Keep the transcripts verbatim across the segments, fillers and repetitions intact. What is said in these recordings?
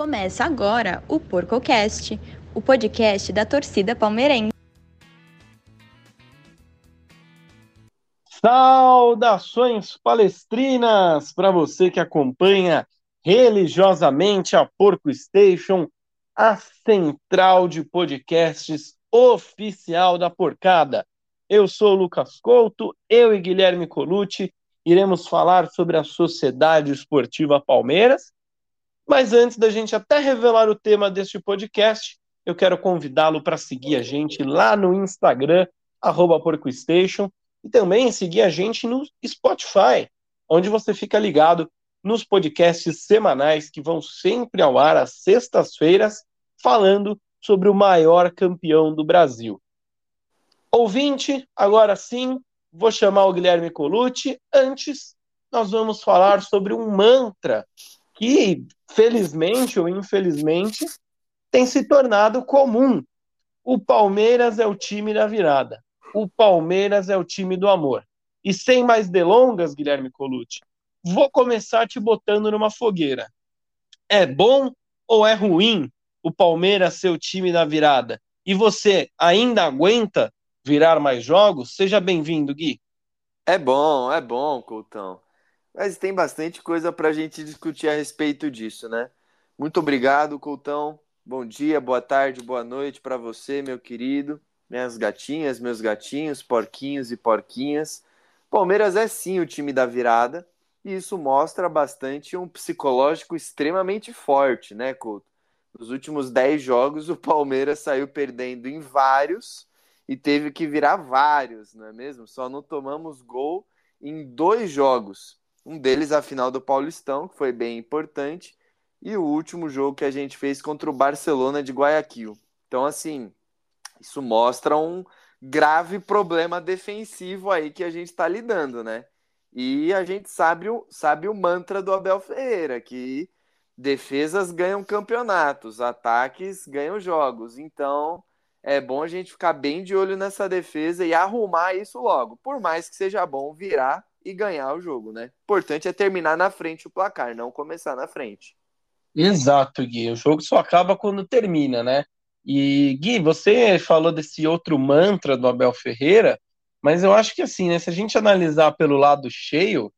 Começa agora o PorcoCast, o podcast da torcida palmeirense. Saudações palestrinas para você que acompanha religiosamente a Porco Station, a central de podcasts oficial da Porcada. Eu sou o Lucas Couto, eu e Guilherme Colucci iremos falar sobre a Sociedade Esportiva Palmeiras. Mas antes da gente até revelar o tema deste podcast, eu quero convidá-lo para seguir a gente lá no Instagram, arroba PorcoStation, e também seguir a gente no Spotify, onde você fica ligado nos podcasts semanais que vão sempre ao ar às sextas-feiras, falando sobre o maior campeão do Brasil. Ouvinte, agora sim, vou chamar o Guilherme Colucci. Antes, nós vamos falar sobre um mantra que, felizmente ou infelizmente, tem se tornado comum. O Palmeiras é o time da virada. O Palmeiras é o time do amor. E sem mais delongas, Guilherme Colucci, vou começar te botando numa fogueira. É bom ou é ruim o Palmeiras ser o time da virada? E você ainda aguenta virar mais jogos? Seja bem-vindo, Gui. É bom, é bom, Coutão. Mas tem bastante coisa para a gente discutir a respeito disso, né? Muito obrigado, Coutão. Bom dia, boa tarde, boa noite para você, meu querido. Minhas gatinhas, meus gatinhos, porquinhos e porquinhas. Palmeiras é sim o time da virada. E isso mostra bastante um psicológico extremamente forte, né, Couto? Nos últimos dez jogos, o Palmeiras saiu perdendo em vários e teve que virar vários, não é mesmo? Só não tomamos gol em dois jogos. Um deles a final do Paulistão, que foi bem importante, e o último jogo que a gente fez contra o Barcelona de Guayaquil. Então, assim, isso mostra um grave problema defensivo aí que a gente está lidando, né? E a gente sabe o, sabe o mantra do Abel Ferreira, que defesas ganham campeonatos, ataques ganham jogos. Então, é bom a gente ficar bem de olho nessa defesa e arrumar isso logo. Por mais que seja bom virar e ganhar o jogo, né? O importante é terminar na frente o placar, não começar na frente. Exato, Gui. O jogo só acaba quando termina, né? E, Gui, você falou desse outro mantra do Abel Ferreira, mas eu acho que, assim, né, se a gente analisar pelo lado cheio,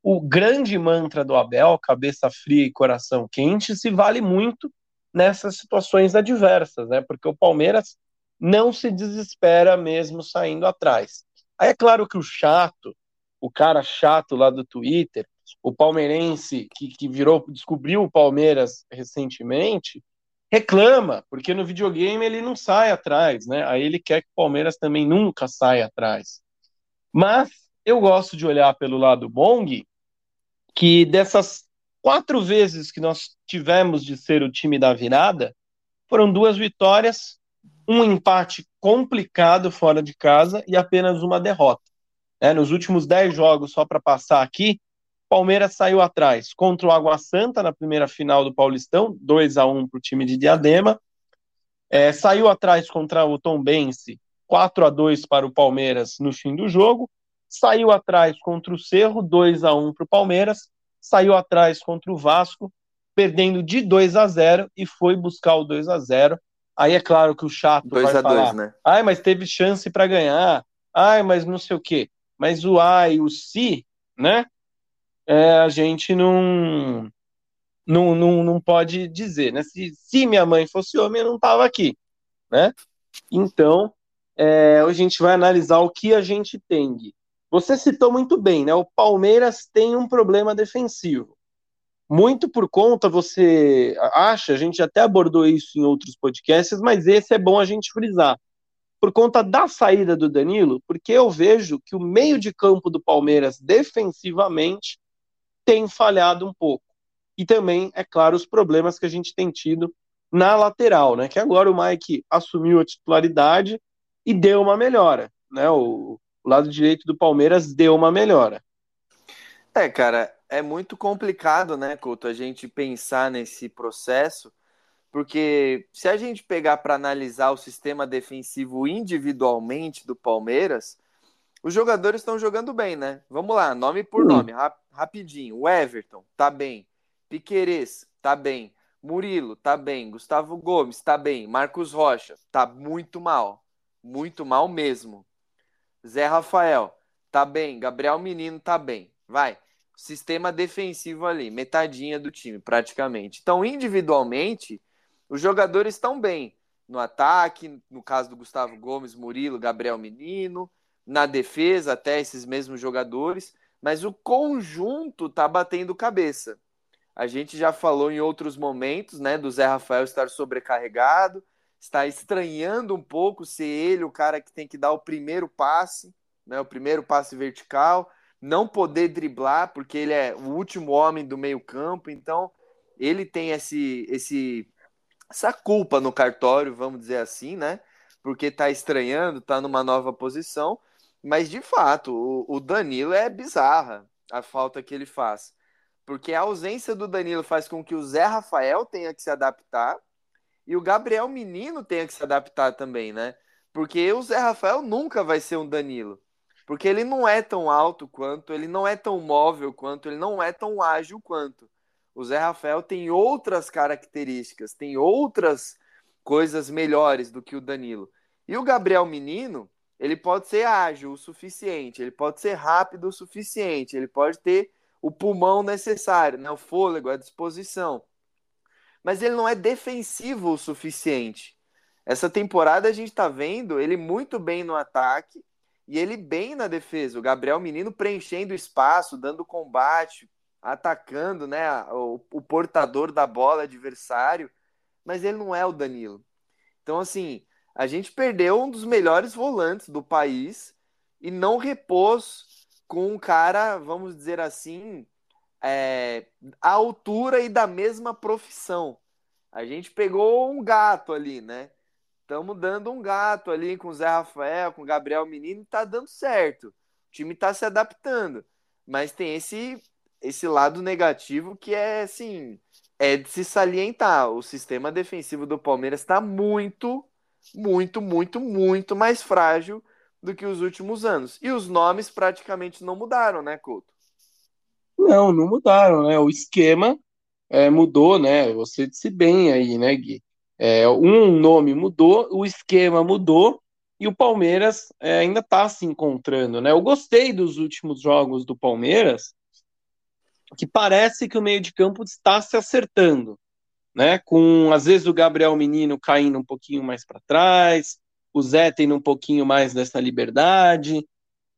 o grande mantra do Abel, cabeça fria e coração quente, se vale muito nessas situações adversas, né? Porque o Palmeiras não se desespera mesmo saindo atrás. Aí é claro que o chato, o cara chato lá do Twitter, o palmeirense que, que virou, descobriu o Palmeiras recentemente, reclama, porque no videogame ele não sai atrás, né? Aí ele quer que o Palmeiras também nunca saia atrás. Mas eu gosto de olhar pelo lado bom, Gui, que dessas quatro vezes que nós tivemos de ser o time da virada, foram duas vitórias, um empate complicado fora de casa e apenas uma derrota. É, nos últimos dez jogos, só para passar aqui, Palmeiras saiu atrás contra o Água Santa na primeira final do Paulistão, dois a um para o time de Diadema, é, saiu atrás contra o Tombense, quatro a dois para o Palmeiras no fim do jogo, saiu atrás contra o Cerro, dois a um para o Palmeiras, saiu atrás contra o Vasco, perdendo de dois a zero e foi buscar o dois a zero. Aí é claro que o chato vai falar, né? Ai, mas teve chance para ganhar, ai, mas não sei o quê. Mas o A e o Si, né, é, a gente não, não, não, não pode dizer, né? Se, se minha mãe fosse homem, eu não estava aqui, né? Então, é, hoje a gente vai analisar o que a gente tem. Você citou muito bem, né? O Palmeiras tem um problema defensivo. Muito por conta, você acha, a gente até abordou isso em outros podcasts, mas esse é bom a gente frisar. Por conta da saída do Danilo, porque eu vejo que o meio de campo do Palmeiras defensivamente tem falhado um pouco. E também, é claro, os problemas que a gente tem tido na lateral, né? Que agora o Mike assumiu a titularidade e deu uma melhora, né? O, o lado direito do Palmeiras deu uma melhora. É, cara, é muito complicado, né, Couto, a gente pensar nesse processo. Porque se a gente pegar para analisar o sistema defensivo individualmente do Palmeiras, os jogadores estão jogando bem, né? Vamos lá, nome por nome, rap- rapidinho. O Everton, tá bem. Piquerez, tá bem. Murilo, tá bem. Gustavo Gomes, tá bem. Marcos Rocha, tá muito mal. Muito mal mesmo. Zé Rafael, tá bem. Gabriel Menino, tá bem. Vai. Sistema defensivo ali, metadinha do time, praticamente. Então, individualmente, os jogadores estão bem. No ataque, no caso do Gustavo Gomes, Murilo, Gabriel Menino. Na defesa, até esses mesmos jogadores. Mas o conjunto tá batendo cabeça. A gente já falou em outros momentos, né, do Zé Rafael estar sobrecarregado, está estranhando um pouco ser ele o cara que tem que dar o primeiro passe, né, o primeiro passe vertical, não poder driblar, porque ele é o último homem do meio-campo, então ele tem esse, esse, essa culpa no cartório, vamos dizer assim, né, porque está estranhando, está numa nova posição, mas de fato, o, o Danilo é bizarra a falta que ele faz. Porque a ausência do Danilo faz com que o Zé Rafael tenha que se adaptar e o Gabriel Menino tenha que se adaptar também, né? Porque o Zé Rafael nunca vai ser um Danilo. Porque ele não é tão alto quanto, ele não é tão móvel quanto, ele não é tão ágil quanto. O Zé Rafael tem outras características, tem outras coisas melhores do que o Danilo. E o Gabriel Menino, ele pode ser ágil o suficiente, ele pode ser rápido o suficiente, ele pode ter o pulmão necessário, né? O fôlego, a disposição. Mas ele não é defensivo o suficiente. Essa temporada a gente está vendo ele muito bem no ataque e ele bem na defesa. O Gabriel Menino preenchendo espaço, dando combate, atacando, né, o, o portador da bola adversário, mas ele não é o Danilo. Então, assim, a gente perdeu um dos melhores volantes do país e não repôs com um cara, vamos dizer assim, é, à altura e da mesma profissão. A gente pegou um gato ali, né? Estamos dando um gato ali com o Zé Rafael, com o Gabriel Menino, e tá dando certo. O time tá se adaptando. Mas tem esse, esse lado negativo que é, assim, é de se salientar. O sistema defensivo do Palmeiras está muito, muito, muito, muito mais frágil do que os últimos anos. E os nomes praticamente não mudaram, né, Couto? Não, não mudaram, né? O esquema é, mudou, né? Você disse bem aí, né, Gui? É, um nome mudou, o esquema mudou e o Palmeiras é, ainda está se encontrando, né? Eu gostei dos últimos jogos do Palmeiras, que parece que o meio de campo está se acertando, né? Com, às vezes, o Gabriel Menino caindo um pouquinho mais para trás, o Zé tendo um pouquinho mais dessa liberdade,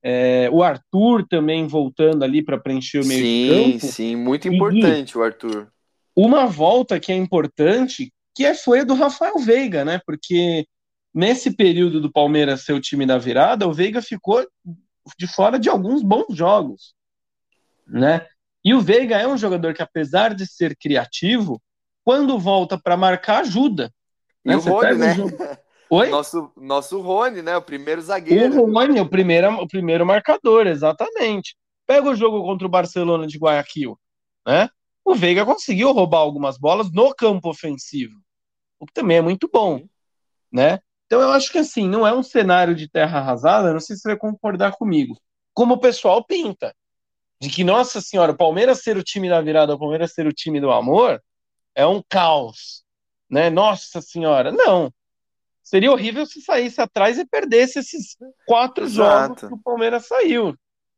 é, o Arthur também voltando ali para preencher o meio sim, de campo. Sim, sim, muito importante e, o Arthur. Uma volta que é importante, que é, foi a do Rafael Veiga, né? Porque nesse período do Palmeiras ser o time da virada, o Veiga ficou de fora de alguns bons jogos, né? E o Veiga é um jogador que, apesar de ser criativo, quando volta para marcar, ajuda. E né? o Rony, né? Um Oi? Nosso, nosso Rony, né? O primeiro zagueiro. O Rony, o primeiro, o primeiro marcador, exatamente. Pega o jogo contra o Barcelona de Guayaquil, né? O Veiga conseguiu roubar algumas bolas no campo ofensivo, o que também é muito bom, né? Então eu acho que assim, não é um cenário de terra arrasada, não sei se você vai concordar comigo, como o pessoal pinta, de que, nossa senhora, o Palmeiras ser o time da virada, o Palmeiras ser o time do amor, é um caos, né? Nossa senhora, não. Seria horrível se saísse atrás e perdesse esses quatro Exato. jogos que o Palmeiras saiu,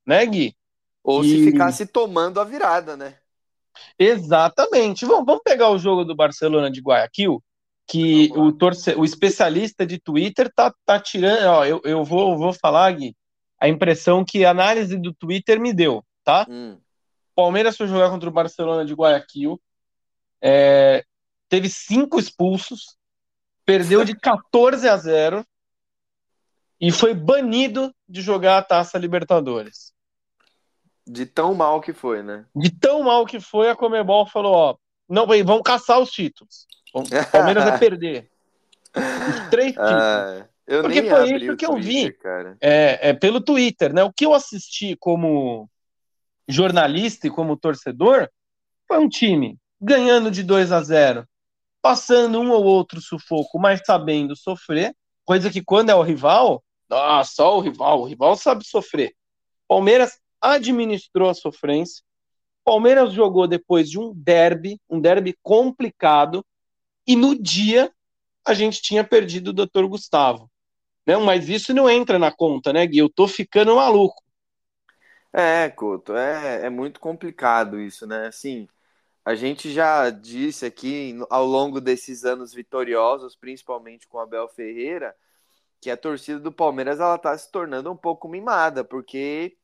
né, Gui? Ou e... se ficasse tomando a virada, né? Exatamente. Bom, vamos pegar o jogo do Barcelona de Guayaquil, que o, torce... o especialista de Twitter tá, tá tirando... Ó, eu eu vou, vou falar, Gui, a impressão que a análise do Twitter me deu, tá? Hum. O Palmeiras foi jogar contra o Barcelona de Guayaquil, é... teve cinco expulsos, perdeu de quatorze a zero e foi banido de jogar a Taça Libertadores. De tão mal que foi, né? De tão mal que foi, a Conmebol falou, ó, não, vão caçar os títulos. O Palmeiras vai perder. Os três títulos. Ah, eu Porque nem foi isso que eu Twitter, vi cara. É, é, pelo Twitter, né? O que eu assisti como jornalista e como torcedor foi um time ganhando de dois a zero, passando um ou outro sufoco, mas sabendo sofrer, coisa que quando é o rival, ah, só o rival, o rival sabe sofrer. Palmeiras administrou a sofrência, Palmeiras jogou depois de um derby, um derby complicado, e no dia a gente tinha perdido o doutor Gustavo. Né? Mas isso não entra na conta, né, Gui? Eu tô ficando maluco. É, Couto, é, é muito complicado isso, né? Assim, a gente já disse aqui, ao longo desses anos vitoriosos, principalmente com Abel Ferreira, que a torcida do Palmeiras ela tá se tornando um pouco mimada, porque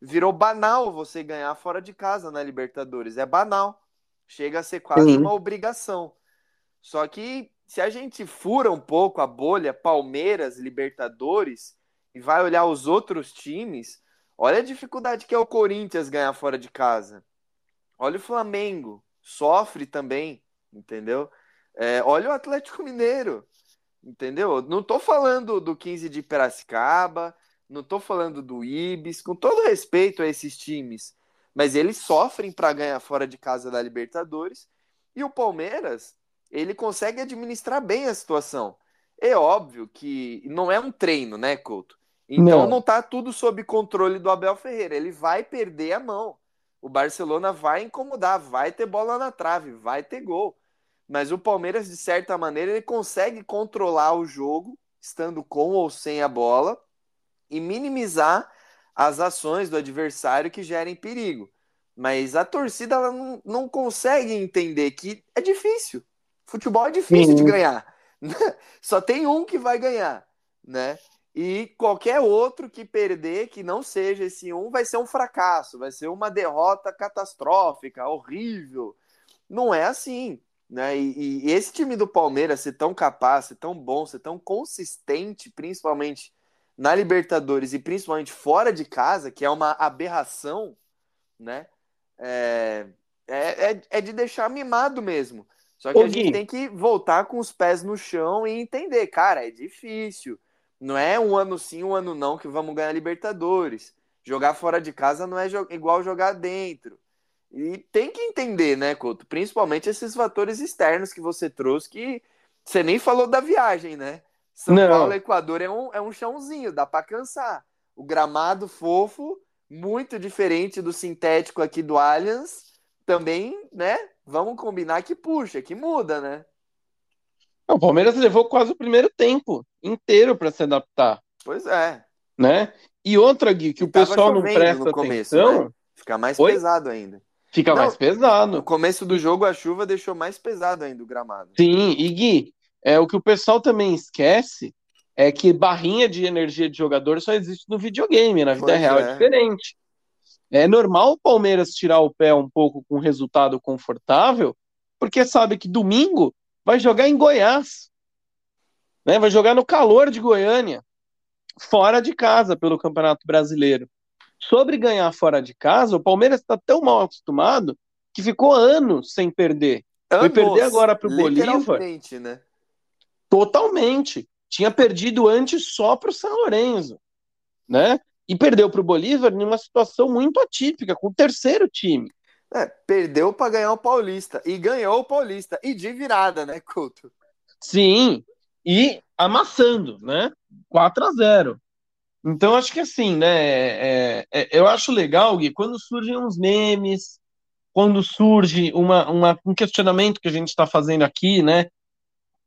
virou banal você ganhar fora de casa na Libertadores. É banal. Chega a ser quase uhum. uma obrigação. Só que se a gente fura um pouco a bolha Palmeiras, Libertadores, e vai olhar os outros times, olha a dificuldade que é o Corinthians ganhar fora de casa. Olha o Flamengo, sofre também, entendeu? É, olha o Atlético Mineiro, entendeu? Não tô falando do quinze de Piracicaba, não tô falando do Ibis, com todo respeito a esses times, mas eles sofrem para ganhar fora de casa da Libertadores, e o Palmeiras, ele consegue administrar bem a situação. É óbvio que não é um treino, né, Couto? Então não, não tá tudo sob controle do Abel Ferreira, ele vai perder a mão. O Barcelona vai incomodar, vai ter bola na trave, vai ter gol. Mas o Palmeiras, de certa maneira, ele consegue controlar o jogo, estando com ou sem a bola, e minimizar as ações do adversário que gerem perigo. Mas a torcida ela não, não consegue entender que é difícil. Futebol é difícil uhum. de ganhar. Só tem um que vai ganhar, né? E qualquer outro que perder, que não seja esse um, vai ser um fracasso, vai ser uma derrota catastrófica, horrível. Não é assim, né? E, e esse time do Palmeiras ser tão capaz, ser tão bom, ser tão consistente, principalmente na Libertadores e principalmente fora de casa, que é uma aberração, né? É, é, é de deixar mimado mesmo. Só que Ô, a gente Gui. tem que voltar com os pés no chão e entender, cara, é difícil. Não é um ano sim, um ano não que vamos ganhar Libertadores. Jogar fora de casa não é jo- igual jogar dentro. E tem que entender, né, Couto? Principalmente esses fatores externos que você trouxe, que você nem falou da viagem, né? São não. Paulo, Equador é um, é um chãozinho, dá pra cansar. O gramado fofo, muito diferente do sintético aqui do Allianz, também, né? Vamos combinar que puxa, que muda, né? O Palmeiras levou quase o primeiro tempo inteiro para se adaptar. Pois é. Né? E outra, Gui, que o pessoal não presta começo, atenção... Né? Fica mais Oi? pesado ainda. Fica não, mais pesado. No começo do jogo, a chuva deixou mais pesado ainda o gramado. Sim, e Gui, é, o que o pessoal também esquece é que barrinha de energia de jogador só existe no videogame, na vida pois real é. é diferente. É normal o Palmeiras tirar o pé um pouco com resultado confortável, porque sabe que domingo vai jogar em Goiás, né? Vai jogar no calor de Goiânia, fora de casa pelo Campeonato Brasileiro. Sobre ganhar fora de casa, o Palmeiras está tão mal acostumado que ficou anos sem perder. Anos, foi perder agora para o Bolívar. Né? Totalmente. Tinha perdido antes só para o São Lourenço, né? E perdeu para o Bolívar numa situação muito atípica, com o terceiro time. É, perdeu para ganhar o Paulista, e ganhou o Paulista, e de virada, né, Couto? Sim, e amassando, né, quatro a zero. Então, acho que assim, né, é, é, eu acho legal, Gui, quando surgem uns memes, quando surge uma, uma, um questionamento que a gente está fazendo aqui, né,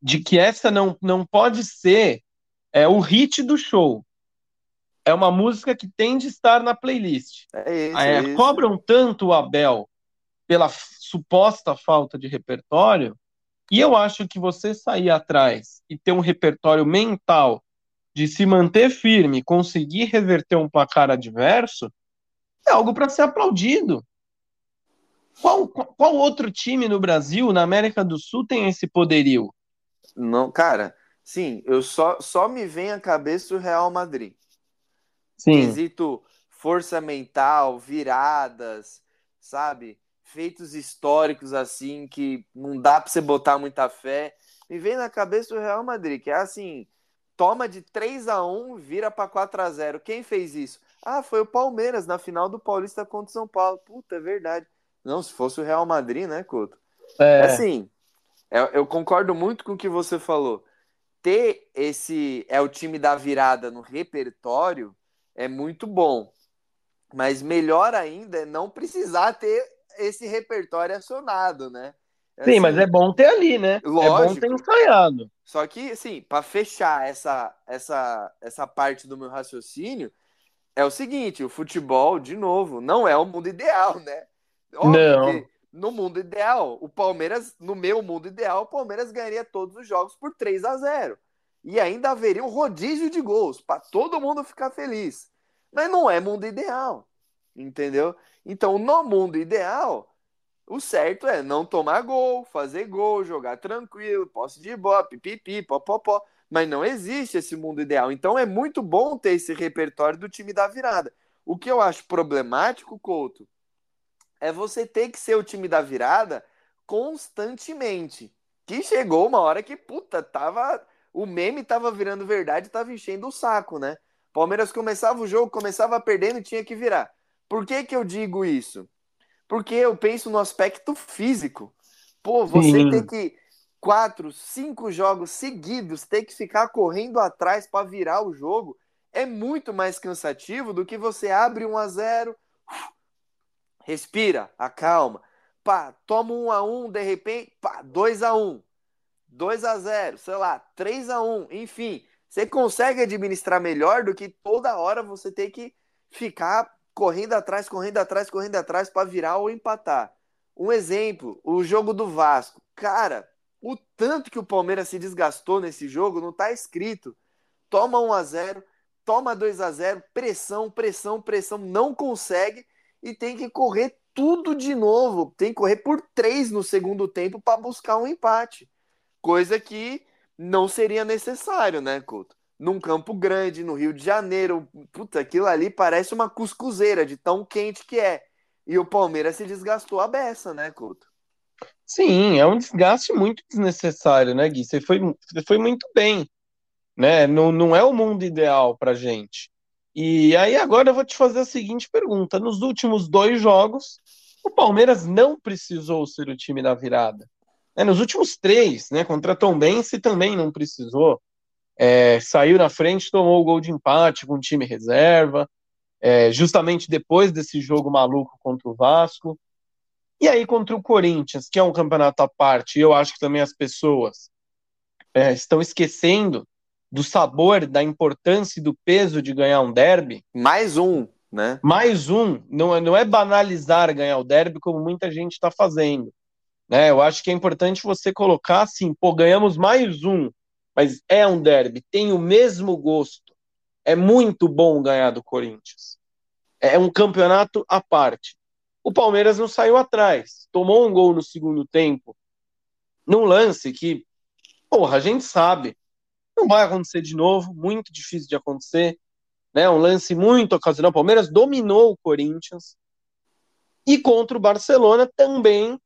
de que essa não, não pode ser é, o hit do show. É uma música que tem de estar na playlist. É isso, é, é cobram isso. tanto o Abel pela suposta falta de repertório, e eu acho que você sair atrás e ter um repertório mental de se manter firme, conseguir reverter um placar adverso, é algo para ser aplaudido. Qual, qual outro time no Brasil, na América do Sul, tem esse poderio? Não, cara, sim, eu só, só me vem à cabeça o Real Madrid. Sim. Quesito força mental, viradas, sabe? Feitos históricos assim que não dá pra você botar muita fé. Me vem na cabeça do Real Madrid, que é assim, toma de três a um, vira pra quatro a zero. Quem fez isso? Ah, foi o Palmeiras na final do Paulista contra o São Paulo. Puta, é verdade. Não, se fosse o Real Madrid, né, Couto? É. Assim, eu concordo muito com o que você falou. Ter esse é o time da virada no repertório é muito bom, mas melhor ainda é não precisar ter esse repertório acionado, né? Assim, sim, mas é bom ter ali, né? Lógico. É bom ter ensaiado. Só que, assim, para fechar essa, essa, essa parte do meu raciocínio, é o seguinte, o futebol, de novo, não é o mundo ideal, né? Óbvio não. Que no mundo ideal, o Palmeiras, no meu mundo ideal, o Palmeiras ganharia todos os jogos por três a zero. E ainda haveria um rodízio de gols para todo mundo ficar feliz. Mas não é mundo ideal, entendeu? Então, no mundo ideal, o certo é não tomar gol, fazer gol, jogar tranquilo, posse de bola, pipipi, popopó. Mas não existe esse mundo ideal. Então, é muito bom ter esse repertório do time da virada. O que eu acho problemático, Couto, é você ter que ser o time da virada constantemente. Que chegou uma hora que, puta, tava... o meme tava virando verdade, tava enchendo o saco, né? Palmeiras começava o jogo, começava perdendo e tinha que virar. Por que que eu digo isso? Porque eu penso no aspecto físico. Pô, você Sim. ter que quatro, cinco jogos seguidos, ter que ficar correndo atrás para virar o jogo, é muito mais cansativo do que você abre um a zero, respira, acalma, pá, toma um a um, de repente, pá, dois a um, dois a zero, sei lá, três a um, enfim, você consegue administrar melhor do que toda hora você ter que ficar correndo atrás, correndo atrás, correndo atrás para virar ou empatar. Um exemplo, o jogo do Vasco. Cara, o tanto que o Palmeiras se desgastou nesse jogo não tá escrito. Toma um a zero, toma dois a zero, pressão, pressão, pressão, não consegue e tem que correr tudo de novo. Tem que correr por três no segundo tempo para buscar um empate. Coisa que não seria necessário, né, Couto? Num campo grande, no Rio de Janeiro, puta, aquilo ali parece uma cuscuzeira de tão quente que é. E o Palmeiras se desgastou a beça, né, Couto? Sim, é um desgaste muito desnecessário, né, Gui? Você foi, você foi muito bem, né? Não, não é o mundo ideal pra gente. E aí agora eu vou te fazer a seguinte pergunta. Nos últimos dois jogos, o Palmeiras não precisou ser o time da virada. É, nos últimos três, né, contra Tombense também não precisou, é, saiu na frente, tomou o gol de empate com o time reserva, é, justamente depois desse jogo maluco contra o Vasco, e aí contra o Corinthians, que é um campeonato à parte, eu acho que também as pessoas é, estão esquecendo do sabor, da importância e do peso de ganhar um derby. Mais um, né? Mais um, não é, não é banalizar ganhar o derby como muita gente está fazendo. Né, eu acho que é importante você colocar assim, pô, ganhamos mais um, mas é um derby, tem o mesmo gosto, é muito bom ganhar do Corinthians, é um campeonato à parte. O Palmeiras não saiu atrás, tomou um gol no segundo tempo, num lance que, porra, a gente sabe, não vai acontecer de novo, muito difícil de acontecer, né, um lance muito ocasional. O Palmeiras dominou o Corinthians, e contra o Barcelona também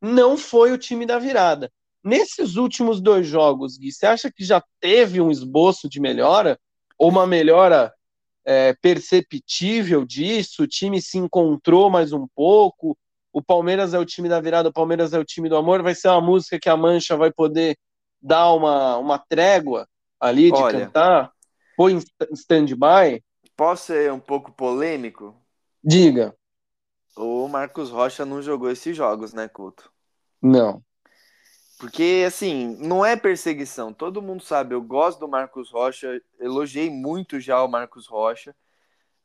não foi o time da virada. Nesses últimos dois jogos, Gui, você acha que já teve um esboço de melhora? Ou uma melhora é, perceptível disso? O time se encontrou mais um pouco? O Palmeiras é o time da virada, o Palmeiras é o time do amor? Vai ser uma música que a Mancha vai poder dar uma, uma trégua ali de Olha, cantar? Põe em stand-by? Posso ser um pouco polêmico? Diga. O Marcos Rocha não jogou esses jogos, né, Couto? Não. Porque, assim, não é perseguição. Todo mundo sabe, eu gosto do Marcos Rocha, elogiei muito já o Marcos Rocha,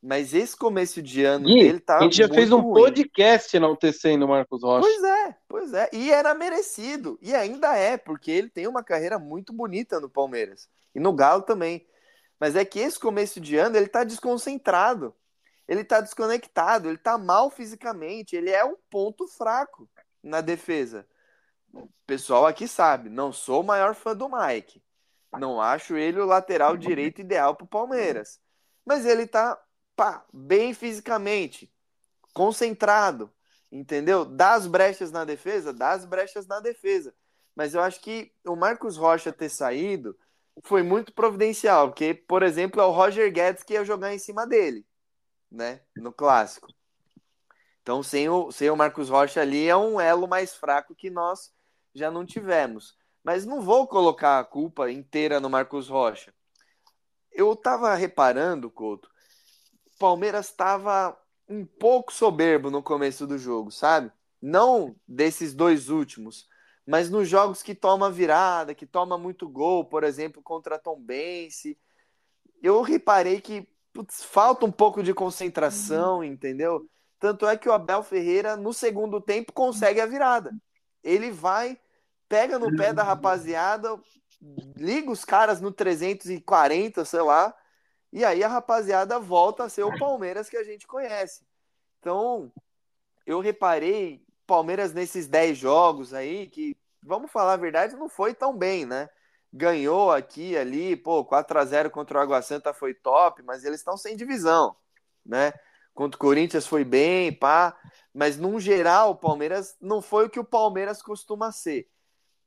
mas esse começo de ano Ih, dele tá muito ruim. A gente já fez um ruim. podcast enaltecendo o Marcos Rocha. Pois é, pois é. E era merecido. E ainda é, porque ele tem uma carreira muito bonita no Palmeiras. E no Galo também. Mas é que esse começo de ano ele tá desconcentrado. Ele tá desconectado, ele tá mal fisicamente, ele é um ponto fraco na defesa. O pessoal aqui sabe, não sou o maior fã do Mike. Não acho ele o lateral direito ideal pro Palmeiras. Mas ele tá, pá, bem fisicamente, concentrado, entendeu? Dá as brechas na defesa, dá as brechas na defesa. Mas eu acho que o Marcos Rocha ter saído foi muito providencial, porque, por exemplo, é o Roger Guedes que ia jogar em cima dele. Né, no clássico. Então, sem o, sem o Marcos Rocha ali, é um elo mais fraco que nós já não tivemos. Mas não vou colocar a culpa inteira no Marcos Rocha. Eu tava reparando, Couto, o Palmeiras tava um pouco soberbo no começo do jogo, sabe? não desses dois últimos, mas nos jogos que toma virada, que toma muito gol, por exemplo, contra a Tombense, eu reparei que putz, falta um pouco de concentração, uhum. entendeu? Tanto é que o Abel Ferreira, no segundo tempo, consegue a virada. Ele vai, pega no pé da rapaziada, liga os caras no trezentos e quarenta, sei lá, e aí a rapaziada volta a ser o Palmeiras que a gente conhece. Então, eu reparei, Palmeiras nesses dez jogos aí, que, vamos falar a verdade, não foi tão bem, né? Ganhou aqui, ali, pô, quatro a zero contra o Água Santa foi top, mas eles estão sem divisão, né? Contra o Corinthians foi bem, pá, mas num geral o Palmeiras não foi o que o Palmeiras costuma ser.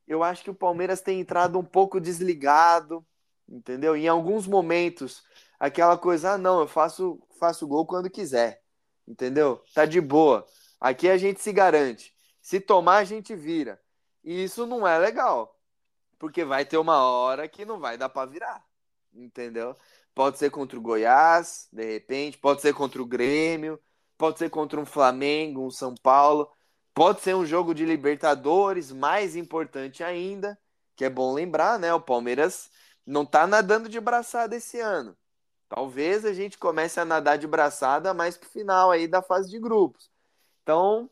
Eu acho que o Palmeiras tem entrado um pouco desligado, entendeu? Em alguns momentos, aquela coisa, ah, não, eu faço, faço gol quando quiser, entendeu? Tá de boa. Aqui a gente se garante. Se tomar, a gente vira. E isso não é legal, porque vai ter uma hora que não vai dar pra virar, entendeu? Pode ser contra o Goiás, de repente, pode ser contra o Grêmio, pode ser contra um Flamengo, um São Paulo, pode ser um jogo de Libertadores, mais importante ainda, que é bom lembrar, né? O Palmeiras não tá nadando de braçada esse ano. Talvez a gente comece a nadar de braçada mais pro final aí da fase de grupos. Então,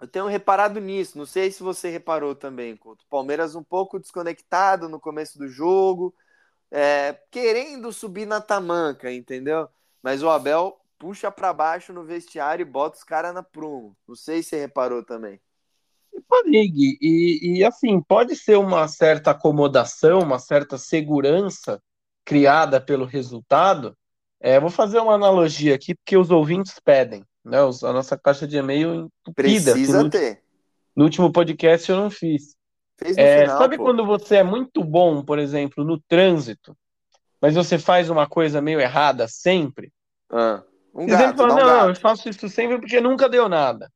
eu tenho reparado nisso, não sei se você reparou também, Couto. O Palmeiras um pouco desconectado no começo do jogo, É, querendo subir na tamanca, entendeu? Mas o Abel puxa pra baixo no vestiário e bota os caras na prumo. Não sei se você reparou também. E, e, e assim, pode ser uma certa acomodação, uma certa segurança criada pelo resultado. É, vou fazer uma analogia aqui, porque os ouvintes pedem, né? A nossa caixa de e-mail entupida. Precisa no, ter. No último podcast eu não fiz. É, final, sabe pô. Quando você é muito bom, por exemplo, no trânsito, mas você faz uma coisa meio errada sempre? Ah, um você gato, sempre fala, um não, gato. Eu faço isso sempre porque nunca deu nada.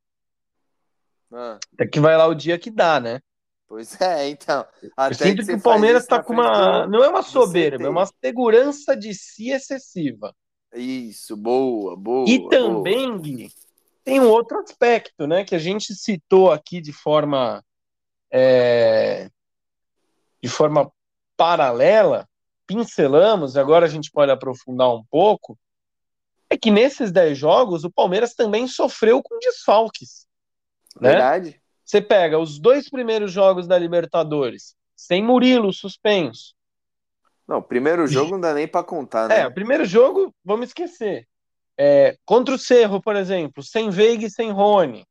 Ah. Até que vai lá o dia que dá, né? Pois é, então. Até eu sinto que, que o Palmeiras tá com uma... Não é uma soberba, é uma segurança de si excessiva. Isso, boa, boa. E também, Gui, tem um outro aspecto, né? Que a gente citou aqui de forma... É, de forma paralela, pincelamos, agora a gente pode aprofundar um pouco, é que nesses dez jogos o Palmeiras também sofreu com desfalques. Né? Verdade. Você pega os dois primeiros jogos da Libertadores, sem Murilo, suspenso. Não, o primeiro jogo não dá nem pra contar, né? É, o primeiro jogo, vamos esquecer. É, contra o Cerro, por exemplo, sem Veiga e sem Rony.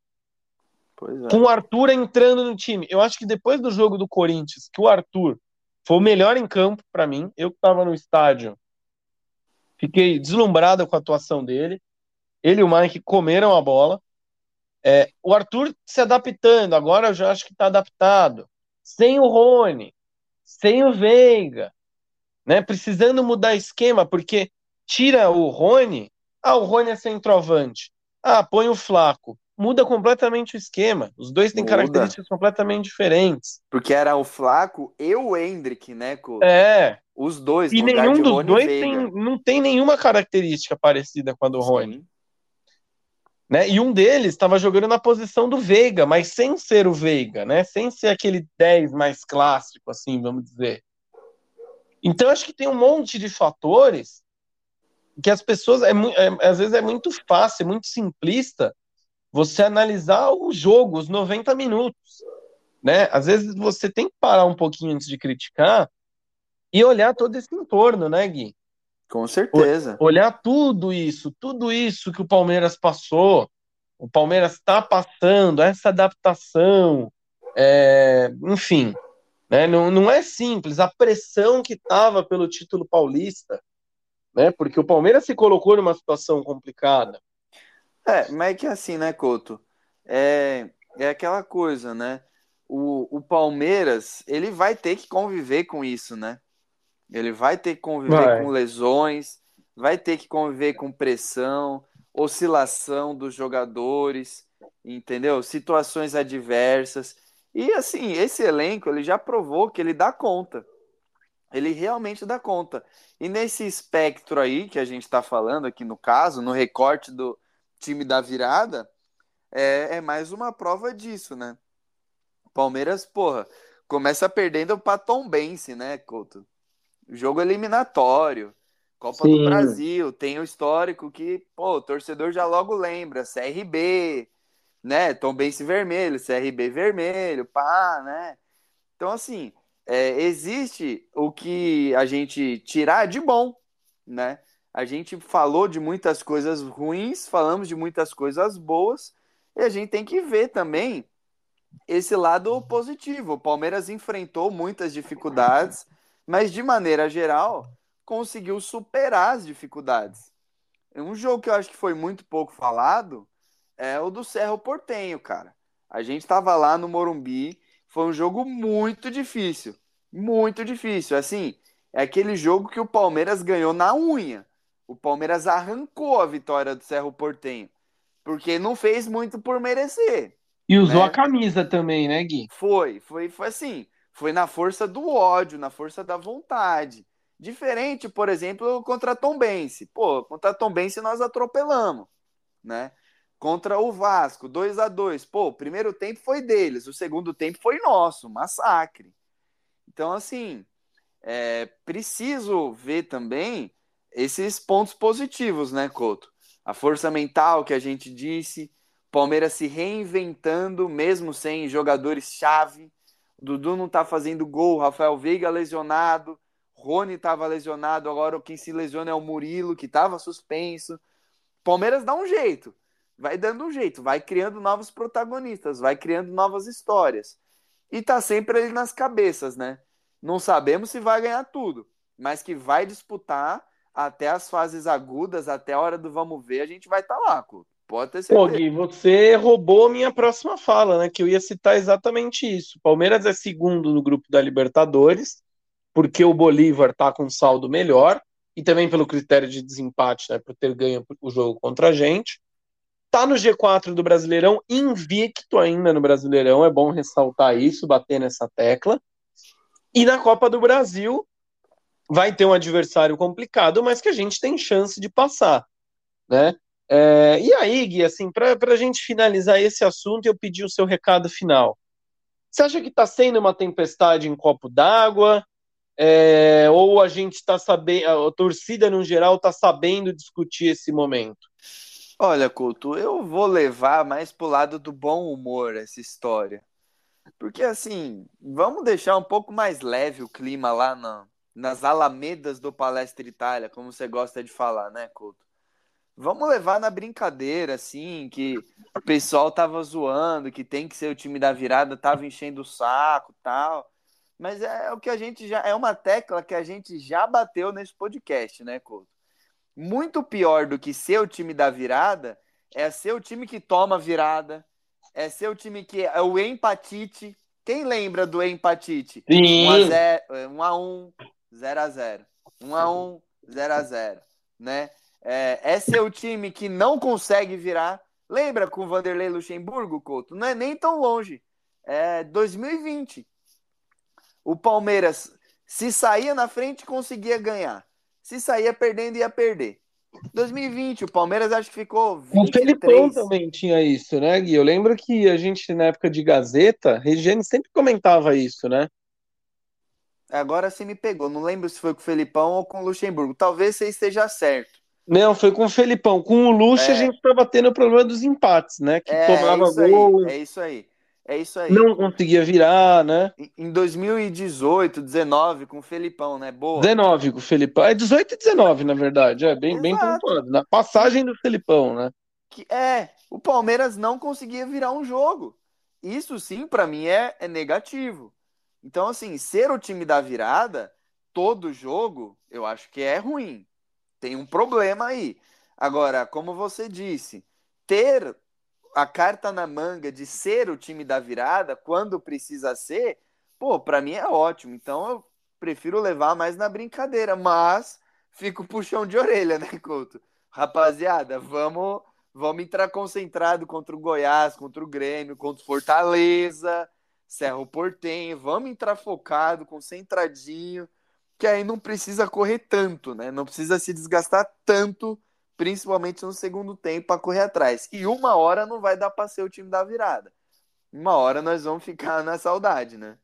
É. Com o Arthur entrando no time. Eu acho que depois do jogo do Corinthians, que o Arthur foi o melhor em campo pra mim, eu que tava no estádio, fiquei deslumbrado com a atuação dele. Ele e o Mike comeram a bola. É, o Arthur se adaptando, agora eu já acho que tá adaptado. Sem o Rony, sem o Veiga, né? Precisando mudar esquema, porque tira o Rony, ah, o Rony é centroavante, ah, põe o Flaco. Muda completamente o esquema. Os dois têm Muda. características completamente diferentes. Porque era o Flaco e o Hendrick, né? Couto? É. Os dois. E nenhum dos dois tem, não tem nenhuma característica parecida com a do Rony. Né? E um deles estava jogando na posição do Veiga, mas sem ser o Veiga, né? Sem ser aquele dez mais clássico, assim, vamos dizer. Então, acho que tem um monte de fatores que as pessoas... É, é, às vezes é muito fácil, é muito simplista você analisar o jogo, os noventa minutos, né? Às vezes você tem que parar um pouquinho antes de criticar e olhar todo esse entorno, né, Gui? Com certeza. O, olhar tudo isso, tudo isso que o Palmeiras passou, o Palmeiras está passando, essa adaptação, é, enfim, né? Não, não é simples. A pressão que estava pelo título paulista, né? Porque o Palmeiras se colocou numa situação complicada. É, mas é que assim, né, Couto? É, é aquela coisa, né? O, o Palmeiras, ele vai ter que conviver com isso, né? Ele vai ter que conviver vai. com lesões, vai ter que conviver com pressão, oscilação dos jogadores, entendeu? Situações adversas. E, assim, esse elenco, ele já provou que ele dá conta. Ele realmente dá conta. E nesse espectro aí, que a gente tá falando aqui no caso, no recorte do time da virada, é, é mais uma prova disso, né? Palmeiras, porra, começa perdendo pra Tombense, né, Couto? Jogo eliminatório, Copa Sim. do Brasil, tem o histórico que, pô, o torcedor já logo lembra, C R B, né, Tombense vermelho, C R B vermelho, pá, né? Então, assim, é, existe o que a gente tirar de bom, né? A gente falou de muitas coisas ruins, falamos de muitas coisas boas, e a gente tem que ver também esse lado positivo. O Palmeiras enfrentou muitas dificuldades, mas de maneira geral conseguiu superar as dificuldades. Um jogo que eu acho que foi muito pouco falado é o do Cerro Porteño, cara. A gente estava lá no Morumbi, foi um jogo muito difícil, muito difícil. Assim, é aquele jogo que o Palmeiras ganhou na unha. O Palmeiras arrancou a vitória do Cerro Porteño, porque não fez muito por merecer. E usou, né, a camisa também, né, Gui? Foi, foi, foi assim, foi na força do ódio, na força da vontade. Diferente, por exemplo, contra a Tombense. Pô, contra a Tombense nós atropelamos, né? Contra o Vasco, dois a dois. Pô, o primeiro tempo foi deles, o segundo tempo foi nosso, massacre. Então, assim, é preciso ver também esses pontos positivos, né, Couto? A força mental que a gente disse, Palmeiras se reinventando, mesmo sem jogadores-chave. O Dudu não tá fazendo gol, Rafael Veiga lesionado, Rony estava lesionado, agora quem se lesiona é o Murilo, que estava suspenso. Palmeiras dá um jeito, vai dando um jeito, vai criando novos protagonistas, vai criando novas histórias. E tá sempre ali nas cabeças, né? Não sabemos se vai ganhar tudo, mas que vai disputar até as fases agudas, até a hora do vamos ver, a gente vai estar tá lá, pode ter certeza. Pô, Gui, você roubou minha próxima fala, né? Que eu ia citar exatamente isso. Palmeiras é segundo no grupo da Libertadores, porque o Bolívar está com saldo melhor, e também pelo critério de desempate, né, por ter ganho o jogo contra a gente. Está no G quatro do Brasileirão, invicto ainda no Brasileirão, é bom ressaltar isso, bater nessa tecla. E na Copa do Brasil vai ter um adversário complicado, mas que a gente tem chance de passar, né? É, e aí, Gui, assim, para a gente finalizar esse assunto, eu pedi o seu recado final. Você acha que está sendo uma tempestade em copo d'água? É, ou a gente está sabendo, a torcida no geral está sabendo discutir esse momento? Olha, Couto, eu vou levar mais pro lado do bom humor essa história, porque assim, vamos deixar um pouco mais leve o clima lá na, nas alamedas do Palestra Itália, como você gosta de falar, né, Couto? Vamos levar na brincadeira, assim, que o pessoal tava zoando, que tem que ser o time da virada, tava enchendo o saco e tal. Mas é o que a gente já. É uma tecla que a gente já bateu nesse podcast, né, Couto? Muito pior do que ser o time da virada é ser o time que toma virada, é ser o time que é o empatite. Quem lembra do empatite? um a um, zero a zero. um a um, zero a zero. Né? É, é ser o time que não consegue virar. Lembra com o Vanderlei Luxemburgo, Couto? Não é nem tão longe. É dois mil e vinte. O Palmeiras, se saía na frente, conseguia ganhar. Se saía perdendo, ia perder. dois mil e vinte, o Palmeiras acho que ficou vinte e três. O Felipão também tinha isso, né, Gui? Eu lembro que a gente, na época de Gazeta, Regiane sempre comentava isso, né? Agora você me pegou. Não lembro se foi com o Felipão ou com o Luxemburgo. Talvez você esteja certo. Não, foi com o Felipão. Com o Luxo, é... a gente estava tendo o problema dos empates, né? Que é, tomava é gol. Aí, é isso aí. É isso aí. Não conseguia virar, né? Em dois mil e dezoito, dezenove, com o Felipão, né? Boa. dezenove com o Felipão. É dezoito e dezenove, na verdade. É bem, bem pontuado. Na passagem do Felipão, né? Que é, o Palmeiras não conseguia virar um jogo. Isso sim, pra mim, é, é negativo. Então, assim, ser o time da virada, todo jogo, eu acho que é ruim. Tem um problema aí. Agora, como você disse, ter a carta na manga de ser o time da virada, quando precisa ser, pô, pra mim é ótimo. Então eu prefiro levar mais na brincadeira, mas fico puxão de orelha, né, Couto? Rapaziada, vamos, vamos entrar concentrado contra o Goiás, contra o Grêmio, contra o Fortaleza, Cerro Porteño, vamos entrar focado, concentradinho, que aí não precisa correr tanto, né? Não precisa se desgastar tanto principalmente no segundo tempo, para correr atrás. E uma hora não vai dar para ser o time da virada. Uma hora nós vamos ficar na saudade, né?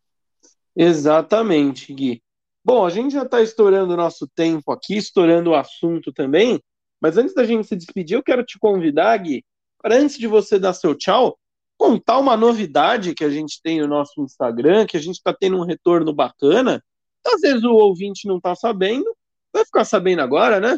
Exatamente, Gui. Bom, a gente já está estourando o nosso tempo aqui, estourando o assunto também, mas antes da gente se despedir, eu quero te convidar, Gui, para antes de você dar seu tchau, contar uma novidade que a gente tem no nosso Instagram, que a gente está tendo um retorno bacana. Às vezes o ouvinte não está sabendo, vai ficar sabendo agora, né?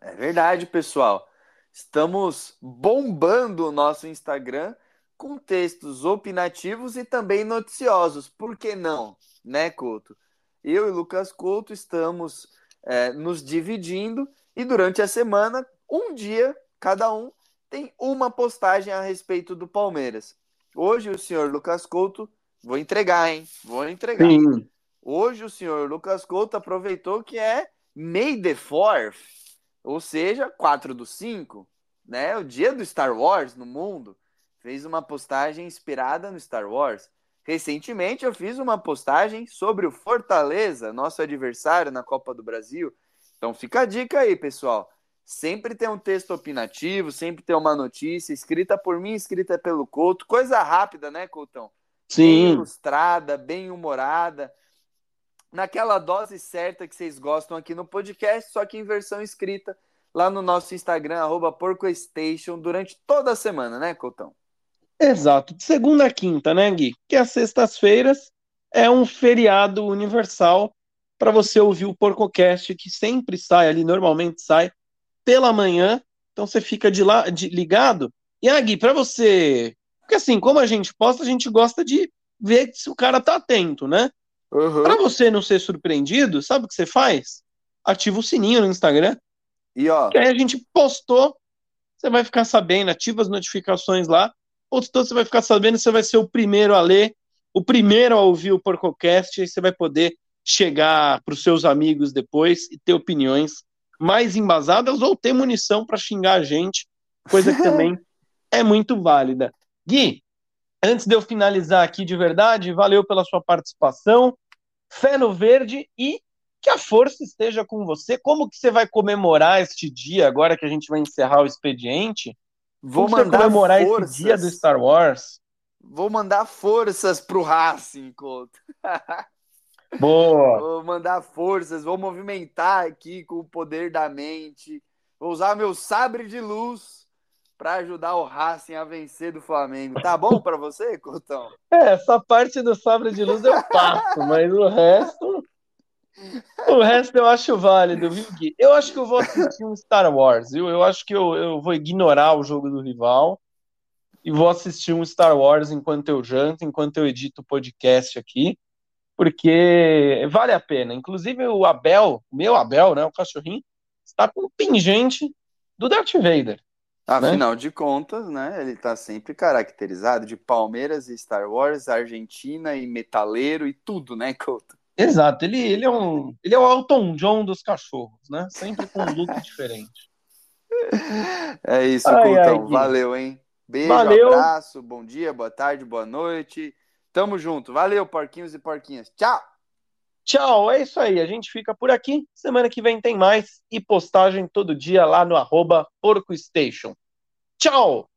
É verdade, pessoal. Estamos bombando o nosso Instagram com textos opinativos e também noticiosos. Por que não, né, Couto? Eu e Lucas Couto estamos é, nos dividindo e durante a semana, um dia, cada um, tem uma postagem a respeito do Palmeiras. Hoje o senhor Lucas Couto... Vou entregar, hein? Vou entregar. Sim. Hoje o senhor Lucas Couto aproveitou que é May the fourth, ou seja, quatro do cinco, né? O dia do Star Wars no mundo. Fez uma postagem inspirada no Star Wars. Recentemente eu fiz uma postagem sobre o Fortaleza, nosso adversário na Copa do Brasil. Então fica a dica aí, pessoal. Sempre tem um texto opinativo, sempre tem uma notícia escrita por mim, escrita pelo Couto. Coisa rápida, né, Coutão? Sim. Bem ilustrada, bem humorada. Naquela dose certa que vocês gostam aqui no podcast, só que em versão escrita lá no nosso Instagram, arroba Porco Station, durante toda a semana, né, Coutão? Exato. De segunda a quinta, né, Gui? Que as sextas-feiras é um feriado universal para você ouvir o PorcoCast, que sempre sai ali, normalmente sai pela manhã, então você fica de lá, de, ligado. E, ah, Gui, para você... Porque assim, como a gente posta, a gente gosta de ver se o cara tá atento, né? Uhum. Pra você não ser surpreendido, sabe o que você faz? Ativa o sininho no Instagram. E ó, que aí a gente postou, você vai ficar sabendo, ativa as notificações lá. Postou, você vai ficar sabendo, você vai ser o primeiro a ler, o primeiro a ouvir o PorcoCast, e você vai poder chegar pros seus amigos depois e ter opiniões mais embasadas ou ter munição pra xingar a gente, coisa que também é muito válida. Gui, antes de eu finalizar aqui de verdade, valeu pela sua participação. Fé no verde e que a força esteja com você. Como que você vai comemorar este dia, agora que a gente vai encerrar o expediente? Vou Como mandar comemorar forças. Esse dia do Star Wars? Vou mandar forças pro Racing, Couto. Boa! Vou mandar forças, vou movimentar aqui com o poder da mente. Vou usar meu sabre de luz para ajudar o Racing a vencer do Flamengo. Tá bom para você, Coutão? É, essa parte do sabre de luz eu passo, mas o resto... O resto eu acho válido, viu, Gui? Eu acho que eu vou assistir um Star Wars, viu? Eu acho que eu, eu vou ignorar o jogo do rival e vou assistir um Star Wars enquanto eu janto, enquanto eu edito o podcast aqui, porque vale a pena. Inclusive o Abel, meu Abel, né, o cachorrinho, está com um pingente do Darth Vader. Afinal né? de contas, né? Ele tá sempre caracterizado de Palmeiras e Star Wars, Argentina e metaleiro e tudo, né, Couto? Exato, ele, ele, é um, ele é o Elton John dos cachorros, né? Sempre com um look diferente. É isso, ai, Coutão. Ai, valeu, hein? Beijo, valeu. Abraço, bom dia, boa tarde, boa noite. Tamo junto. Valeu, porquinhos e porquinhas. Tchau! Tchau, é isso aí. A gente fica por aqui. Semana que vem tem mais e postagem todo dia lá no arroba Porco Station. Tchau!